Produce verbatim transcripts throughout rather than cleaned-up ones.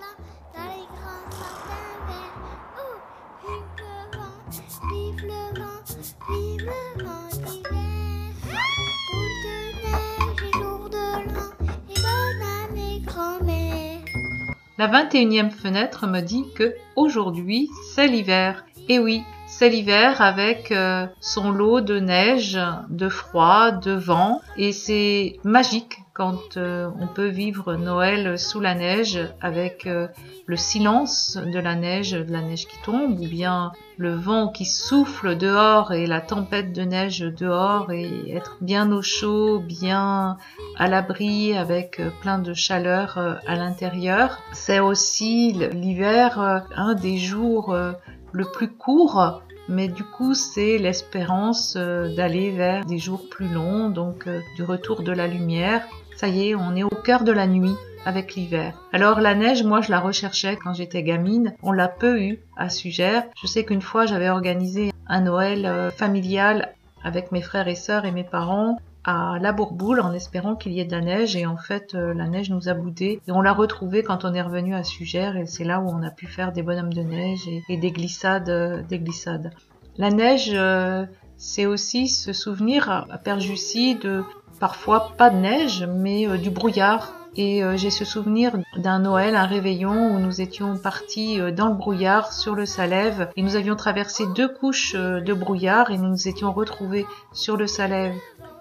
jardin, dans les grands jardins verts. Oh, vive le vent, vive le vent, vive le vent d'hiver. Boule de neige et jour de l'an, et bonne année grand-mère. La vingt et unième fenêtre me dit que aujourd'hui c'est l'hiver. Et oui, c'est l'hiver avec son lot de neige, de froid, de vent, et c'est magique quand on peut vivre Noël sous la neige avec le silence de la neige, de la neige qui tombe, ou bien le vent qui souffle dehors et la tempête de neige dehors, et être bien au chaud, bien à l'abri avec plein de chaleur à l'intérieur. C'est aussi l'hiver, un des jours le plus court, mais du coup c'est l'espérance d'aller vers des jours plus longs, donc du retour de la lumière. Ça y est, on est au cœur de la nuit avec l'hiver. Alors la neige, moi je la recherchais quand j'étais gamine, on l'a peu eue à Sugères. Je sais qu'une fois j'avais organisé un Noël familial avec mes frères et sœurs et mes parents à La Bourboule en espérant qu'il y ait de la neige, et en fait euh, la neige nous a boudé et on l'a retrouvée quand on est revenu à Sugères, et c'est là où on a pu faire des bonhommes de neige et, et des glissades, euh, des glissades. La neige, euh, c'est aussi ce souvenir à, à Père Jussie de parfois pas de neige mais euh, du brouillard. Et euh, j'ai ce souvenir d'un Noël, un réveillon, où nous étions partis euh, dans le brouillard sur le Salève, et nous avions traversé deux couches euh, de brouillard et nous nous étions retrouvés sur le Salève,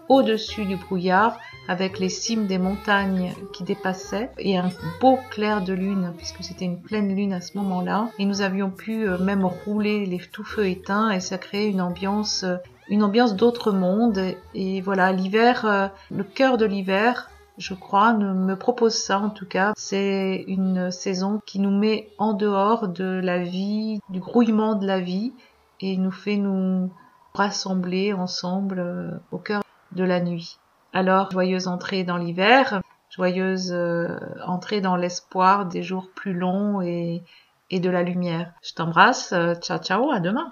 au-dessus du brouillard, avec les cimes des montagnes qui dépassaient et un beau clair de lune, puisque c'était une pleine lune à ce moment-là. Et nous avions pu même rouler les tout feux éteints, et ça créait une ambiance, une ambiance d'autre monde. Et voilà, l'hiver, le cœur de l'hiver, je crois, me propose ça en tout cas. C'est une saison qui nous met en dehors de la vie, du grouillement de la vie, et nous fait nous rassembler ensemble au cœur de la nuit. Alors, joyeuse entrée dans l'hiver, joyeuse euh, entrée dans l'espoir des jours plus longs et, et de la lumière. Je t'embrasse, ciao ciao, à demain.